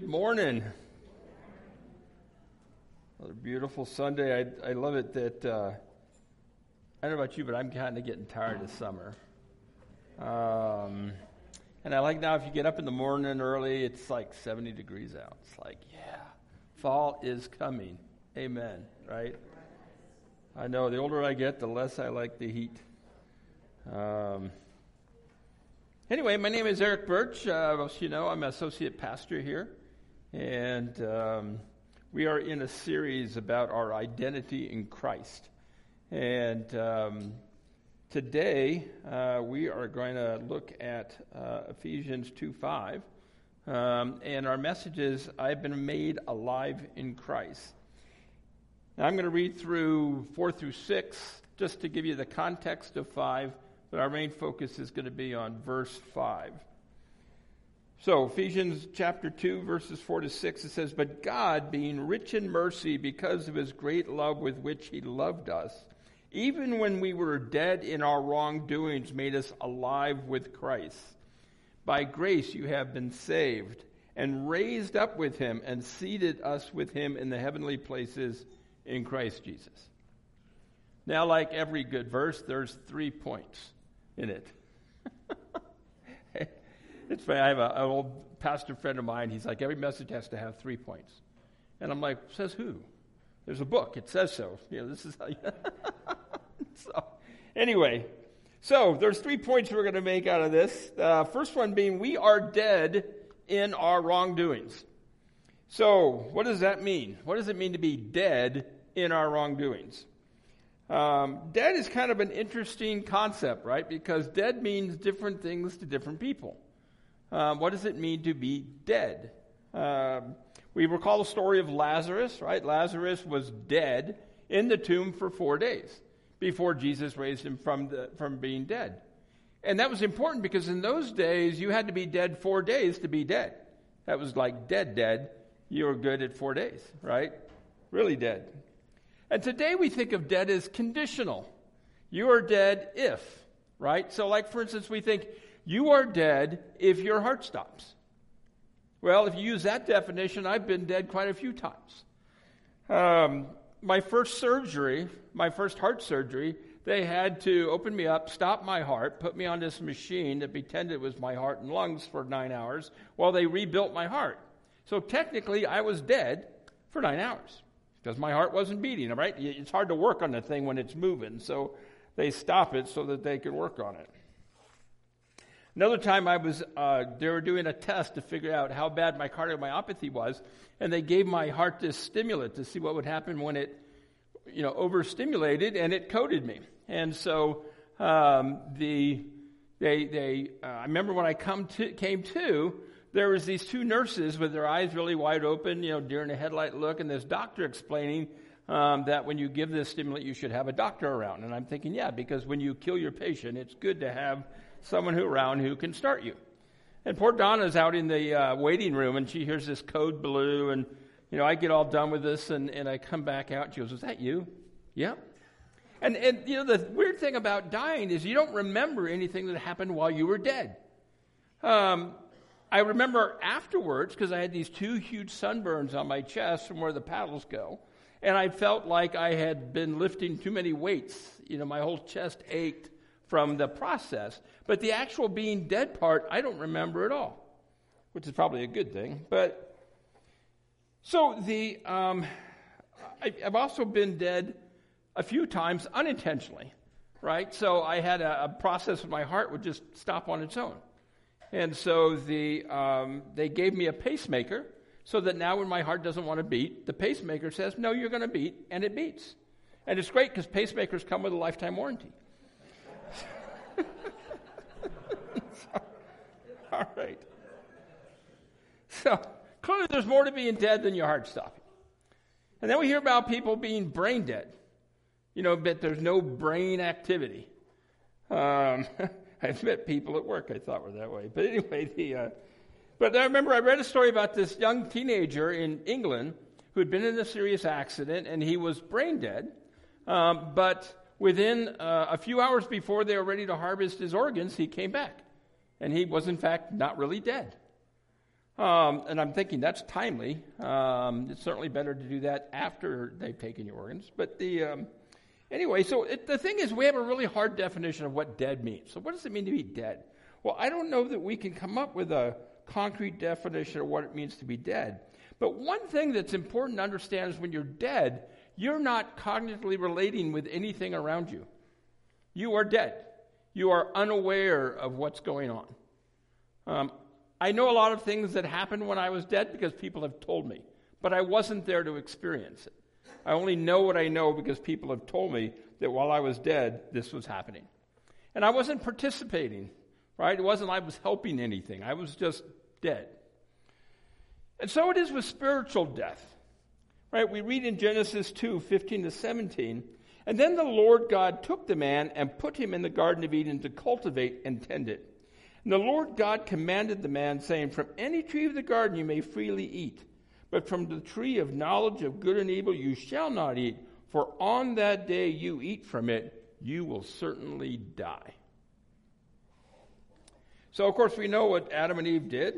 Good morning. Another beautiful Sunday. I love it that, I don't know about you, but I'm kind of getting tired of summer. And I like now if you get up in the morning early, it's like 70 degrees out. It's like, yeah, fall is coming. Amen, right? I know the older I get, the less I like the heat. Anyway, my name is Eric Birch. As you know, I'm an associate pastor here. And we are in a series about our identity in Christ. And today we are going to look at Ephesians 2:5. And our message is, I've been made alive in Christ. Now, I'm going to read through 4 through 6 just to give you the context of 5. But our main focus is going to be on verse 5. So Ephesians chapter 2, verses 4 to 6, it says, But God, being rich in mercy because of his great love with which he loved us, even when we were dead in our wrongdoings, made us alive with Christ. By grace you have been saved, and raised up with him, and seated us with him in the heavenly places in Christ Jesus. Now, like every good verse, there's 3 points in it. It's funny, I have an old pastor friend of mine. He's like, every message has to have 3 points. And I'm like, says who? There's a book. It says so. You know, this is how you... So there's 3 points we're going to make out of this. First one being, we are dead in our wrongdoings. So what does that mean? What does it mean to be dead in our wrongdoings? Dead is kind of an interesting concept, right? Because dead means different things to different people. What does it mean to be dead? We recall the story of Lazarus, right? Lazarus was dead in the tomb for 4 days before Jesus raised him from being dead. And that was important because in those days, you had to be dead 4 days to be dead. That was like dead. You were good at 4 days, right? Really dead. And today we think of dead as conditional. You are dead if, right? So like, for instance, we think you are dead if your heart stops. Well, if you use that definition, I've been dead quite a few times. My first heart surgery, they had to open me up, stop my heart, put me on this machine that pretended it was my heart and lungs for 9 hours while they rebuilt my heart. So technically, I was dead for 9 hours. Because my heart wasn't beating, right? It's hard to work on the thing when it's moving, so they stop it so that they could work on it. Another time they were doing a test to figure out how bad my cardiomyopathy was, and they gave my heart this stimulant to see what would happen when it, overstimulated, and it coded me. And so I remember when I came to. There was these two nurses with their eyes really wide open, during a headlight look, and this doctor explaining that when you give this stimulant, you should have a doctor around. And I'm thinking, yeah, because when you kill your patient, it's good to have someone around who can start you. And poor Donna's out in the waiting room, and she hears this code blue, and, I get all done with this, and I come back out, and she goes, "Was that you?" Yeah. And, the weird thing about dying is you don't remember anything that happened while you were dead. I remember afterwards, because I had these two huge sunburns on my chest from where the paddles go, and I felt like I had been lifting too many weights. My whole chest ached from the process. But the actual being dead part, I don't remember at all, which is probably a good thing. But so I've also been dead a few times unintentionally, right? So I had a process where my heart would just stop on its own. And so they gave me a pacemaker so that now when my heart doesn't want to beat, the pacemaker says, no, you're going to beat, and it beats. And it's great because pacemakers come with a lifetime warranty. All right. So clearly there's more to being dead than your heart stopping. And then we hear about people being brain dead, but there's no brain activity. I've met people at work I thought were that way. But anyway, but I remember I read a story about this young teenager in England who had been in a serious accident, and he was brain dead. But within a few hours before they were ready to harvest his organs, he came back. And he was, in fact, not really dead. And I'm thinking that's timely. It's certainly better to do that after they've taken your organs. But anyway, so the thing is, we have a really hard definition of what dead means. So what does it mean to be dead? Well, I don't know that we can come up with a concrete definition of what it means to be dead. But one thing that's important to understand is when you're dead, you're not cognitively relating with anything around you. You are dead. You are unaware of what's going on. I know a lot of things that happened when I was dead because people have told me, but I wasn't there to experience it. I only know what I know because people have told me that while I was dead, this was happening. And I wasn't participating, right? It wasn't like I was helping anything. I was just dead. And so it is with spiritual death, right? We read in Genesis 2:15-17, and then the Lord God took the man and put him in the Garden of Eden to cultivate and tend it. And the Lord God commanded the man, saying, from any tree of the garden you may freely eat, but from the tree of knowledge of good and evil you shall not eat, for on that day you eat from it, you will certainly die. So, of course, we know what Adam and Eve did,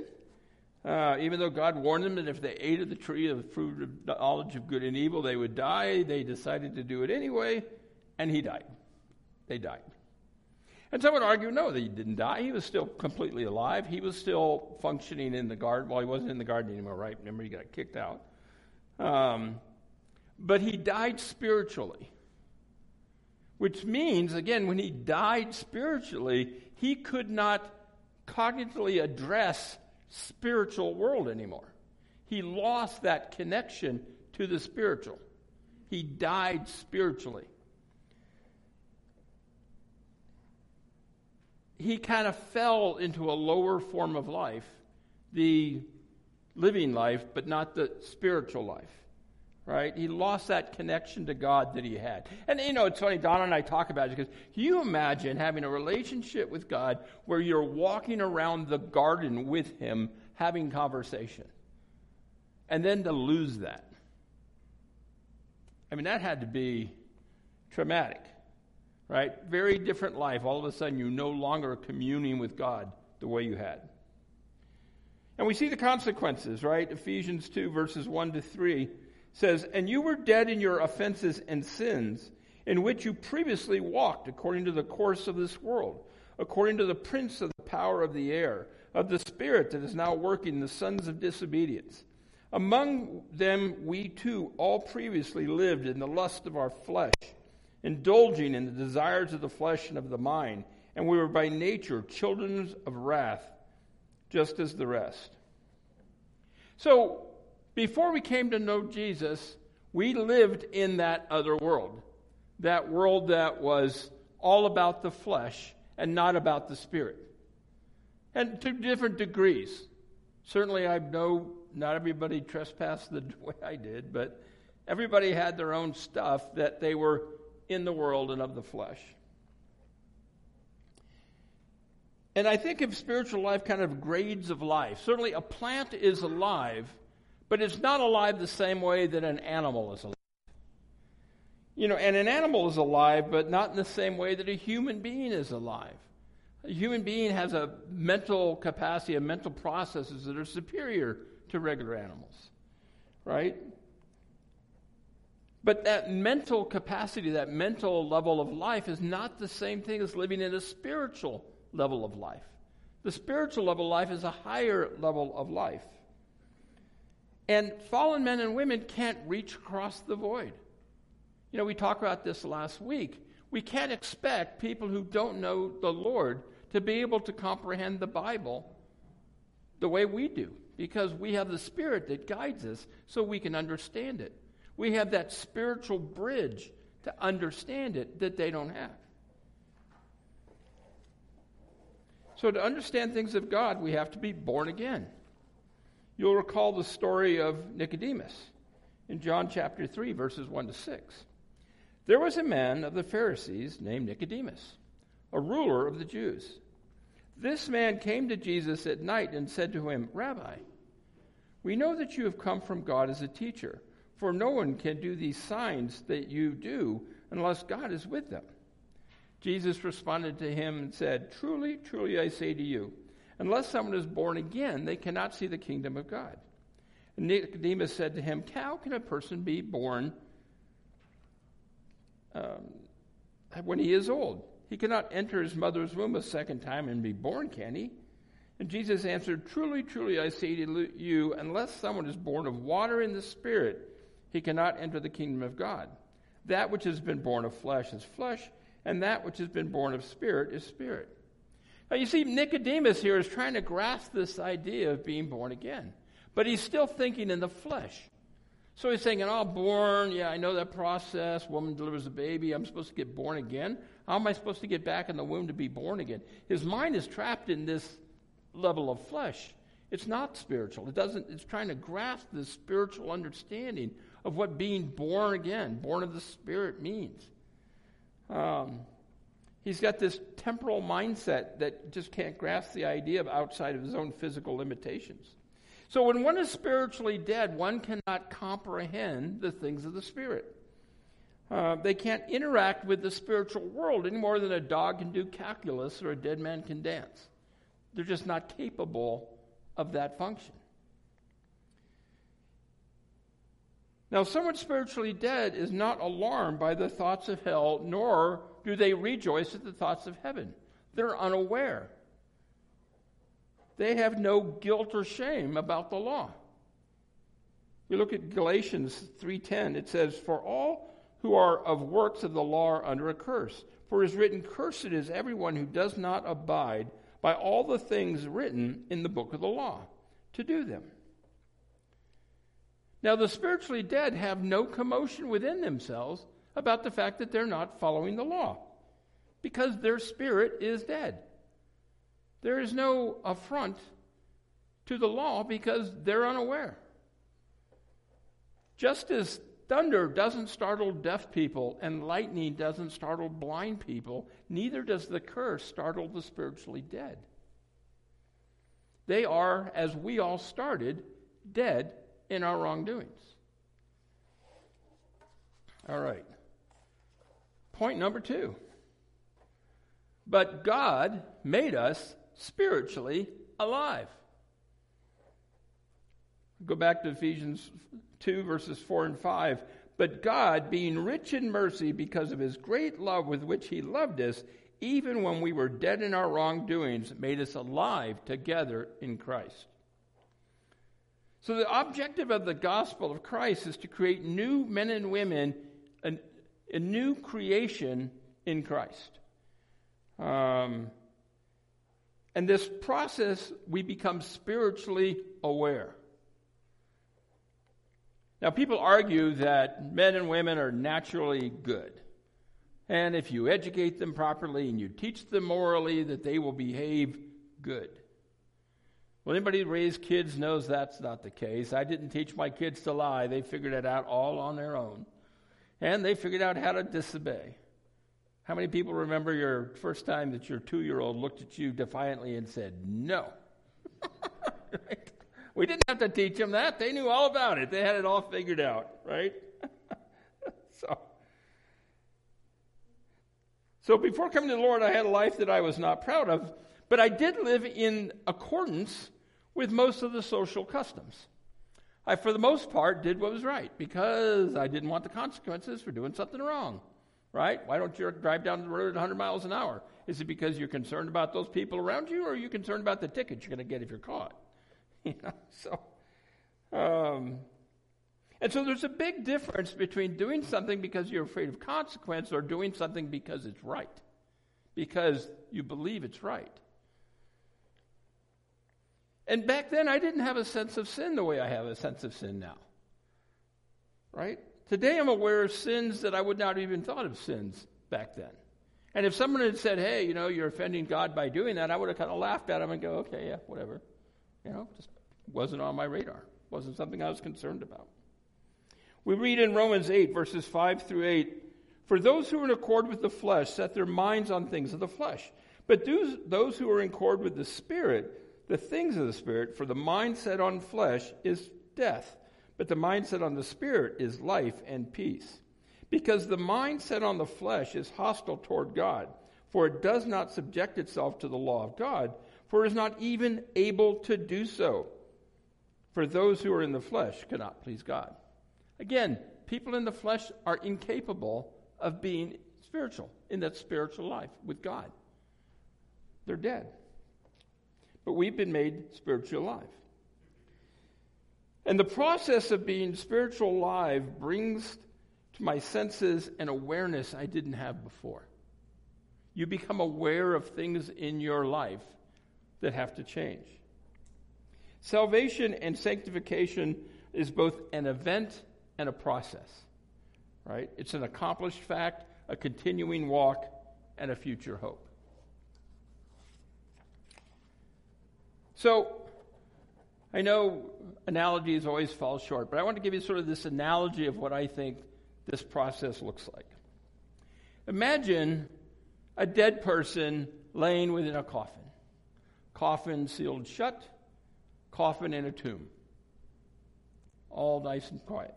even though God warned them that if they ate of the tree of the fruit of knowledge of good and evil, they would die. They decided to do it anyway, and he died. They died. And some would argue, no, that he didn't die. He was still completely alive. He was still functioning in the garden. Well, he wasn't in the garden anymore, right? Remember, he got kicked out. But he died spiritually, which means, again, when he died spiritually, he could not cognitively address spiritual world anymore. He lost that connection to the spiritual. He died spiritually. He kind of fell into a lower form of life, the living life, but not the spiritual life, right? He lost that connection to God that he had. And, you know, it's funny, Donna and I talk about it because can you imagine having a relationship with God where you're walking around the garden with him, having conversation, and then to lose that? I mean, that had to be traumatic. Right? Very different life. All of a sudden, you're no longer communing with God the way you had. And we see the consequences, right? Ephesians 2:1-3 says, and you were dead in your offenses and sins, in which you previously walked according to the course of this world, according to the prince of the power of the air, of the spirit that is now working the sons of disobedience. Among them we too all previously lived in the lust of our flesh, indulging in the desires of the flesh and of the mind, and we were by nature children of wrath, just as the rest. So, before we came to know Jesus, we lived in that other world, that world that was all about the flesh and not about the spirit, and to different degrees. Certainly, I know not everybody trespassed the way I did, but everybody had their own stuff that they were in the world and of the flesh. And I think of spiritual life kind of grades of life. Certainly a plant is alive, but it's not alive the same way that an animal is alive. You know, and an animal is alive, but not in the same way that a human being is alive. A human being has a mental capacity, a mental processes that are superior to regular animals, right? But that mental capacity, that mental level of life is not the same thing as living in a spiritual level of life. The spiritual level of life is a higher level of life. And fallen men and women can't reach across the void. You know, we talked about this last week. We can't expect people who don't know the Lord to be able to comprehend the Bible the way we do, because we have the Spirit that guides us so we can understand it. We have that spiritual bridge to understand it that they don't have. So to understand things of God, we have to be born again. You'll recall the story of Nicodemus in John chapter 3:1-6. There was a man of the Pharisees named Nicodemus, a ruler of the Jews. This man came to Jesus at night and said to him, Rabbi, we know that you have come from God as a teacher, for no one can do these signs that you do unless God is with them. Jesus responded to him and said, Truly, truly, I say to you, Unless someone is born again, they cannot see the kingdom of God. And Nicodemus said to him, how can a person be born when he is old? He cannot enter his mother's womb a second time and be born, can he? And Jesus answered, truly, truly, I say to you, unless someone is born of water and the Spirit, he cannot enter the kingdom of God. That which has been born of flesh is flesh, and that which has been born of spirit is spirit. Now you see, Nicodemus here is trying to grasp this idea of being born again, but he's still thinking in the flesh. So he's saying, I'm born, yeah, I know that process, woman delivers a baby, I'm supposed to get born again. How am I supposed to get back in the womb to be born again? His mind is trapped in this level of flesh. It's not spiritual. It's trying to grasp this spiritual understanding of what being born again, born of the Spirit, means. He's got this temporal mindset that just can't grasp the idea of outside of his own physical limitations. So when one is spiritually dead, one cannot comprehend the things of the Spirit. They can't interact with the spiritual world any more than a dog can do calculus or a dead man can dance. They're just not capable of that function. Now, someone spiritually dead is not alarmed by the thoughts of hell, nor do they rejoice at the thoughts of heaven. They're unaware. They have no guilt or shame about the law. You look at Galatians 3:10. It says, for all who are of works of the law are under a curse. For it is written, cursed is everyone who does not abide by all the things written in the book of the law, to do them. Now, the spiritually dead have no commotion within themselves about the fact that they're not following the law, because their spirit is dead. There is no affront to the law because they're unaware. Just as thunder doesn't startle deaf people and lightning doesn't startle blind people, neither does the curse startle the spiritually dead. They are, as we all started, dead in our wrongdoings. All right. Point number 2. But God made us spiritually alive. Go back to Ephesians 2, verses 4 and 5. But God, being rich in mercy because of his great love with which he loved us, even when we were dead in our wrongdoings, made us alive together in Christ. So the objective of the gospel of Christ is to create new men and women, a new creation in Christ. And this process, we become spiritually aware. Now, people argue that men and women are naturally good. And if you educate them properly and you teach them morally, that they will behave good. Well, anybody who raised kids knows that's not the case. I didn't teach my kids to lie. They figured it out all on their own. And they figured out how to disobey. How many people remember your first time that your 2-year-old looked at you defiantly and said, no? Right? We didn't have to teach them that. They knew all about it. They had it all figured out, right? So before coming to the Lord, I had a life that I was not proud of, but I did live in accordance with most of the social customs. I, for the most part, did what was right because I didn't want the consequences for doing something wrong, right? Why don't you drive down the road at 100 miles an hour? Is it because you're concerned about those people around you, or are you concerned about the ticket you're going to get if you're caught? You know, so there's a big difference between doing something because you're afraid of consequence or doing something because it's right, because you believe it's right. And back then, I didn't have a sense of sin the way I have a sense of sin now, right? Today, I'm aware of sins that I would not have even thought of sins back then. And if someone had said, hey, you know, you're offending God by doing that, I would have kind of laughed at him and go, okay, yeah, whatever. You know, just wasn't on my radar. Wasn't something I was concerned about. We read in Romans 8, verses 5 through 8, for those who are in accord with the flesh set their minds on things of the flesh. But those who are in accord with the Spirit, the things of the Spirit, for the mind set on flesh is death, but the mind set on the Spirit is life and peace. Because the mind set on the flesh is hostile toward God, for it does not subject itself to the law of God, for is not even able to do so. For those who are in the flesh cannot please God. Again, people in the flesh are incapable of being spiritual, in that spiritual life with God. They're dead. But we've been made spiritually alive. And the process of being spiritual alive brings to my senses an awareness I didn't have before. You become aware of things in your life that have to change. Salvation and sanctification is both an event and a process, right? It's an accomplished fact, a continuing walk, and a future hope. So, I know analogies always fall short, but I want to give you sort of this analogy of what I think this process looks like. Imagine a dead person laying within a coffin. Coffin sealed shut, coffin in a tomb. All nice and quiet.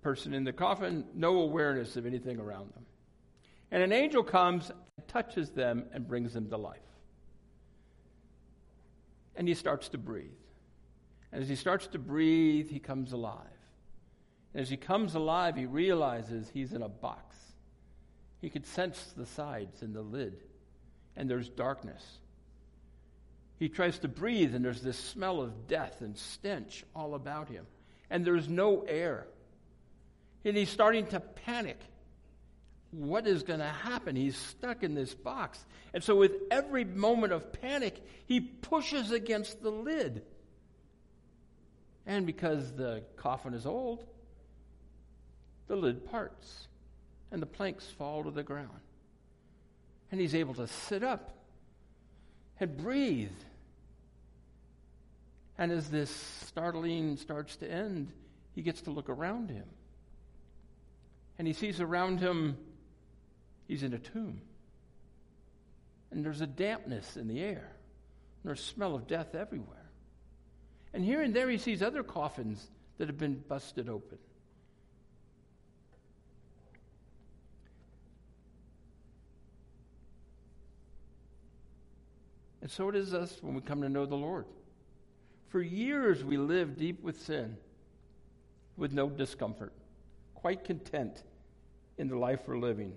Person in the coffin, no awareness of anything around them. And an angel comes and touches them and brings them to life. And he starts to breathe. And as he starts to breathe, he comes alive. And as he comes alive, he realizes he's in a box. He could sense the sides and the lid, and there's darkness. He tries to breathe, and there's this smell of death and stench all about him. And there's no air. And he's starting to panic. What is going to happen? He's stuck in this box. And so with every moment of panic, he pushes against the lid. And because the coffin is old, the lid parts, and the planks fall to the ground. And he's able to sit up and breathe. And as this startling starts to end, he gets to look around him. And he sees around him, he's in a tomb. And there's a dampness in the air. And there's a smell of death everywhere. And here and there he sees other coffins that have been busted open. And so it is us when we come to know the Lord. For years we live deep with sin, with no discomfort, quite content in the life we're living.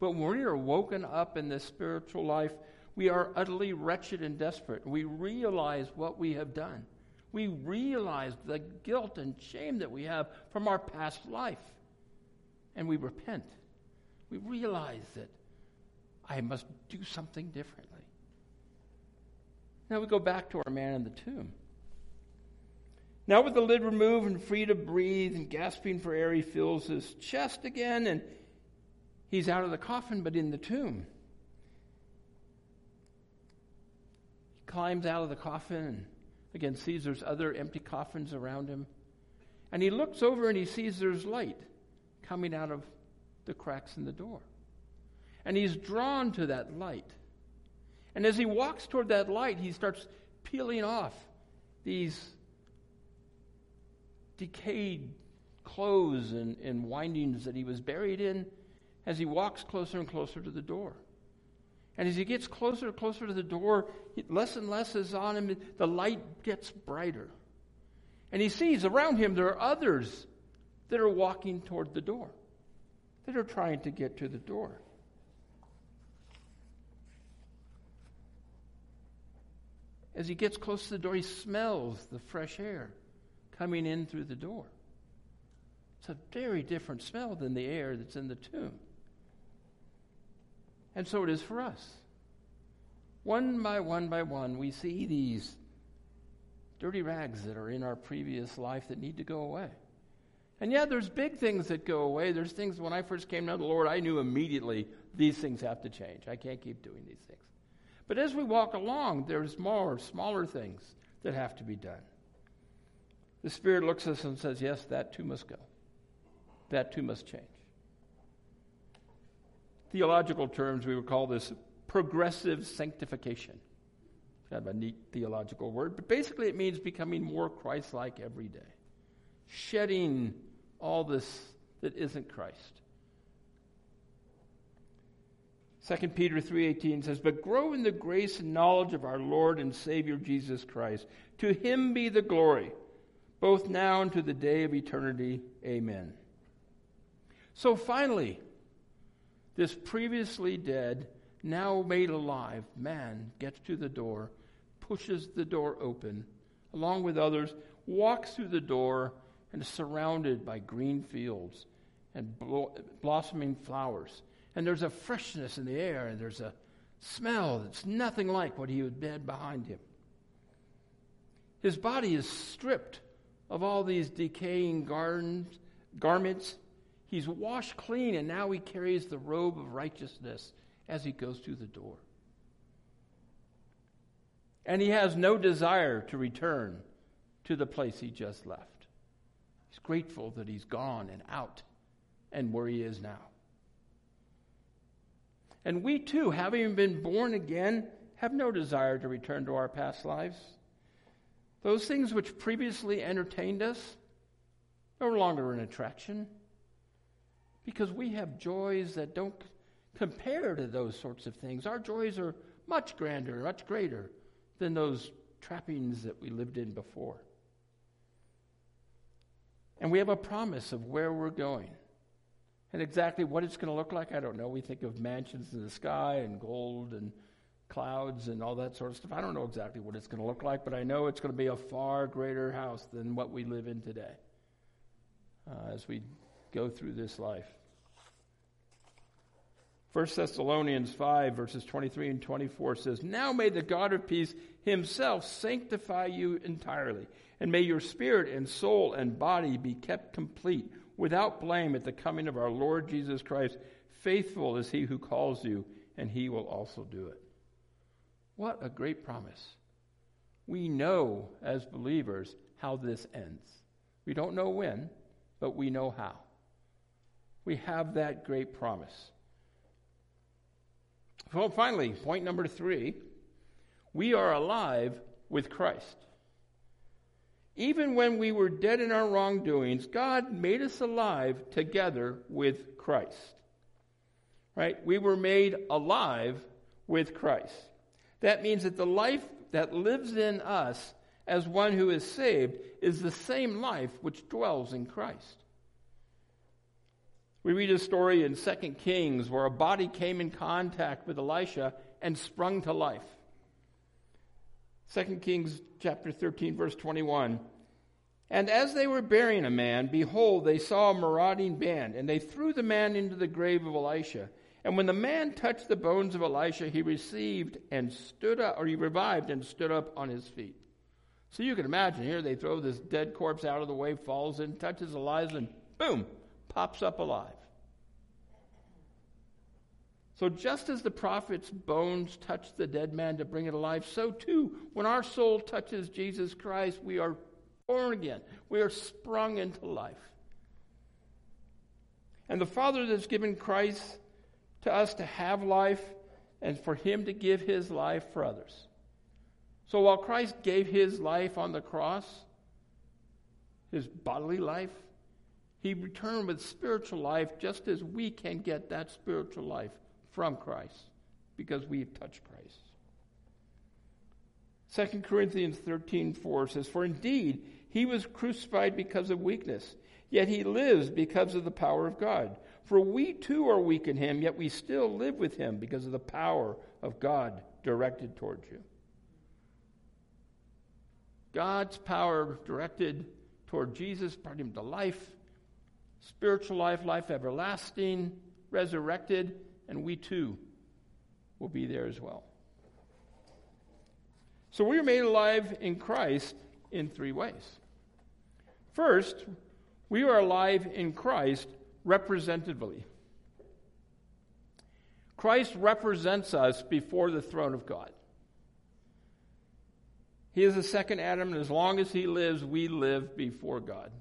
But when we are woken up in this spiritual life, we are utterly wretched and desperate. We realize what we have done. We realize the guilt and shame that we have from our past life. And we repent. We realize that I must do something differently. Now we go back to our man in the tomb. Now with the lid removed and free to breathe and gasping for air, he fills his chest again, and he's out of the coffin but in the tomb. He climbs out of the coffin and again sees there's other empty coffins around him. And he looks over and he sees there's light coming out of the cracks in the door. And he's drawn to that light. And as he walks toward that light, he starts peeling off these decayed clothes and windings that he was buried in as he walks closer and closer to the door. And as he gets closer and closer to the door, less and less is on him. The light gets brighter. And he sees around him there are others that are walking toward the door, that are trying to get to the door. As he gets close to the door, he smells the fresh air coming in through the door. It's a very different smell than the air that's in the tomb. And so it is for us. One by one by one, we see these dirty rags that are in our previous life that need to go away. And yeah, there's big things that go away. There's things when I first came to the Lord, I knew immediately these things have to change. I can't keep doing these things. But as we walk along, there's more, smaller things that have to be done. The Spirit looks at us and says, yes, that too must go. That too must change. Theological terms, we would call this progressive sanctification. Kind of a neat theological word, but basically it means becoming more Christ-like every day. Shedding all this that isn't Christ. 2 Peter 3:18 says, "But grow in the grace and knowledge of our Lord and Savior Jesus Christ. To him be the glory, both now and to the day of eternity. Amen." So finally, this previously dead, now made alive, man gets to the door, pushes the door open, along with others, walks through the door, and is surrounded by green fields and blossoming flowers. And there's a freshness in the air, and there's a smell that's nothing like what he had behind him. His body is stripped of all these decaying garments. He's washed clean, and now he carries the robe of righteousness as he goes through the door. And he has no desire to return to the place he just left. He's grateful that he's gone and out and where he is now. And we too, having been born again, have no desire to return to our past lives. Those things which previously entertained us no longer an attraction, because we have joys that don't compare to those sorts of things. Our joys are much grander, much greater than those trappings that we lived in before. And we have a promise of where we're going. And exactly what it's going to look like, I don't know. We think of mansions in the sky and gold and clouds and all that sort of stuff. I don't know exactly what it's going to look like, but I know it's going to be a far greater house than what we live in today as we go through this life. 1 Thessalonians 5, verses 23 and 24 says, "Now may the God of peace himself sanctify you entirely, and may your spirit and soul and body be kept complete, without blame at the coming of our Lord Jesus Christ. Faithful is he who calls you, and he will also do it." What a great promise. We know as believers how this ends. We don't know when, but we know how. We have that great promise. Well, finally, point number 3, we are alive with Christ. Even when we were dead in our wrongdoings, God made us alive together with Christ. Right? We were made alive with Christ. That means that the life that lives in us as one who is saved is the same life which dwells in Christ. We read a story in 2 Kings where a body came in contact with Elisha and sprung to life. 2 Kings chapter 13, verse 21. "And as they were burying a man, behold, they saw a marauding band, and they threw the man into the grave of Elisha. And when the man touched the bones of Elisha, he revived and stood up on his feet." So you can imagine here they throw this dead corpse out of the way, falls in, touches Elisha, and boom, pops up alive. So just as the prophet's bones touched the dead man to bring it alive, so too, when our soul touches Jesus Christ, we are born again. We are sprung into life. And the Father that's given Christ to us to have life and for him to give his life for others. So while Christ gave his life on the cross, his bodily life, he returned with spiritual life, just as we can get that spiritual life from Christ, because we've touched Christ. 2 Corinthians 13:4 says, "For indeed, he was crucified because of weakness, yet he lives because of the power of God. For we too are weak in him, yet we still live with him because of the power of God directed towards you." God's power directed toward Jesus brought him to life, spiritual life, life everlasting, resurrected, and we too will be there as well. So we are made alive in Christ in 3 ways. First, we are alive in Christ representatively. Christ represents us before the throne of God. He is the second Adam, and as long as he lives, we live before God.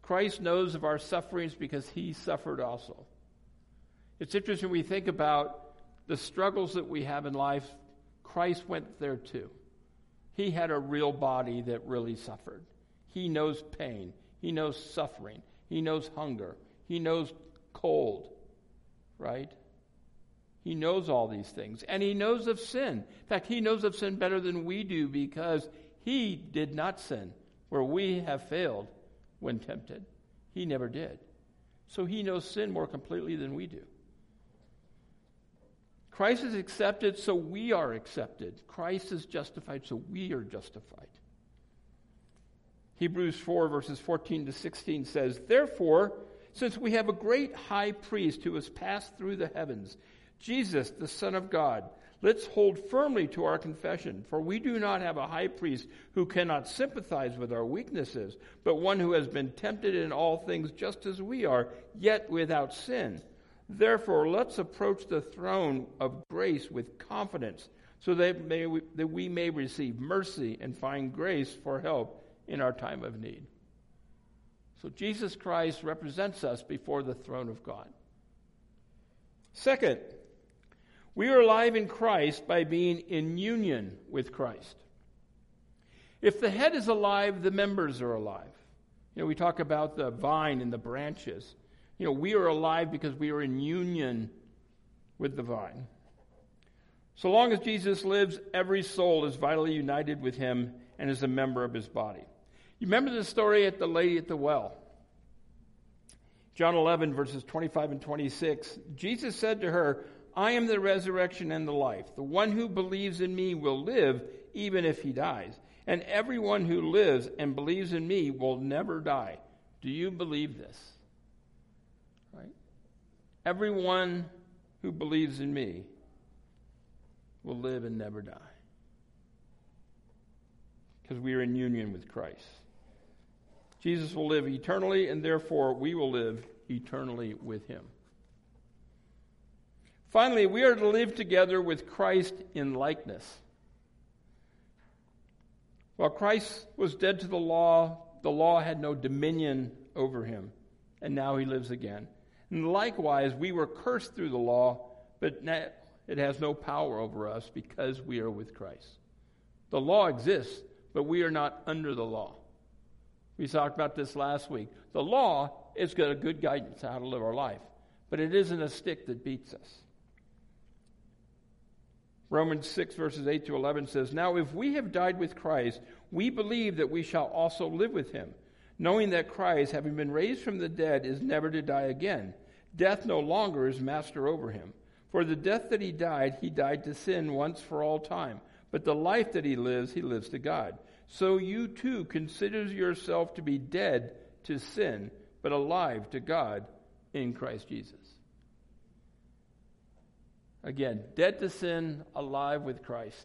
Christ knows of our sufferings because he suffered also. It's interesting when we think about the struggles that we have in life. Christ went there too. He had a real body that really suffered. He knows pain. He knows suffering. He knows hunger. He knows cold. right? He knows all these things, and he knows of sin. In fact, he knows of sin better than we do because he did not sin where we have failed when tempted. He never did. So he knows sin more completely than we do. Christ is accepted, so we are accepted. Christ is justified, so we are justified. Hebrews 4, verses 14 to 16 says, "Therefore, since we have a great high priest who has passed through the heavens, Jesus, the Son of God, let's hold firmly to our confession, for we do not have a high priest who cannot sympathize with our weaknesses, but one who has been tempted in all things just as we are, yet without sin. Therefore, let's approach the throne of grace with confidence, so that we may receive mercy and find grace for help in our time of need." So Jesus Christ represents us before the throne of God. Second, we are alive in Christ by being in union with Christ. If the head is alive, the members are alive. You know, we talk about the vine and the branches. You know, we are alive because we are in union with the vine. So long as Jesus lives, every soul is vitally united with him and is a member of his body. You remember the story at the lady at the well. John 11, verses 25 and 26. Jesus said to her, "I am the resurrection and the life. The one who believes in me will live even if he dies. And everyone who lives and believes in me will never die. Do you believe this?" Right? Everyone who believes in me will live and never die, because we are in union with Christ. Jesus will live eternally, and therefore we will live eternally with him. Finally, we are to live together with Christ in likeness. While Christ was dead to the law had no dominion over him, and now he lives again. And likewise, we were cursed through the law, but now it has no power over us because we are with Christ. The law exists, but we are not under the law. We talked about this last week. The law is got a good guidance on how to live our life, but it isn't a stick that beats us. Romans 6, verses 8 to 11 says, "Now if we have died with Christ, we believe that we shall also live with him, knowing that Christ, having been raised from the dead, is never to die again. Death no longer is master over him. For the death that he died to sin once for all time. But the life that he lives to God. So you too consider yourself to be dead to sin, but alive to God in Christ Jesus." Again, dead to sin, alive with Christ.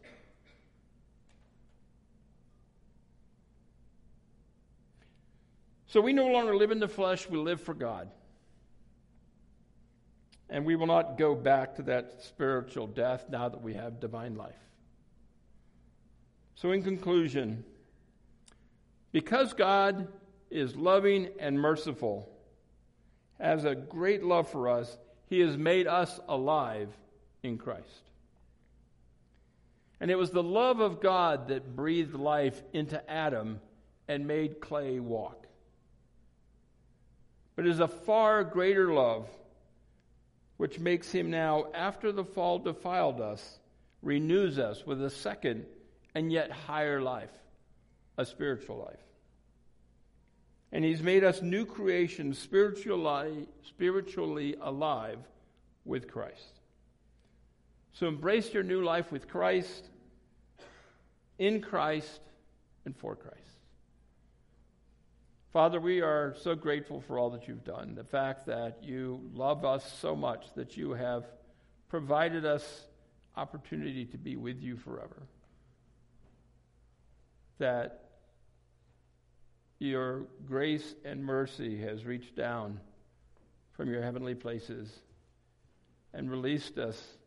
So we no longer live in the flesh, we live for God. And we will not go back to that spiritual death now that we have divine life. So in conclusion, because God is loving and merciful, has a great love for us, he has made us alive in Christ. And it was the love of God that breathed life into Adam and made clay walk. But it is a far greater love which makes him now, after the fall defiled us, renews us with a second and yet higher life, a spiritual life. And he's made us new creations, spiritually alive with Christ. So embrace your new life with Christ, in Christ, and for Christ. Father, we are so grateful for all that you've done, the fact that you love us so much that you have provided us opportunity to be with you forever, that your grace and mercy has reached down from your heavenly places and released us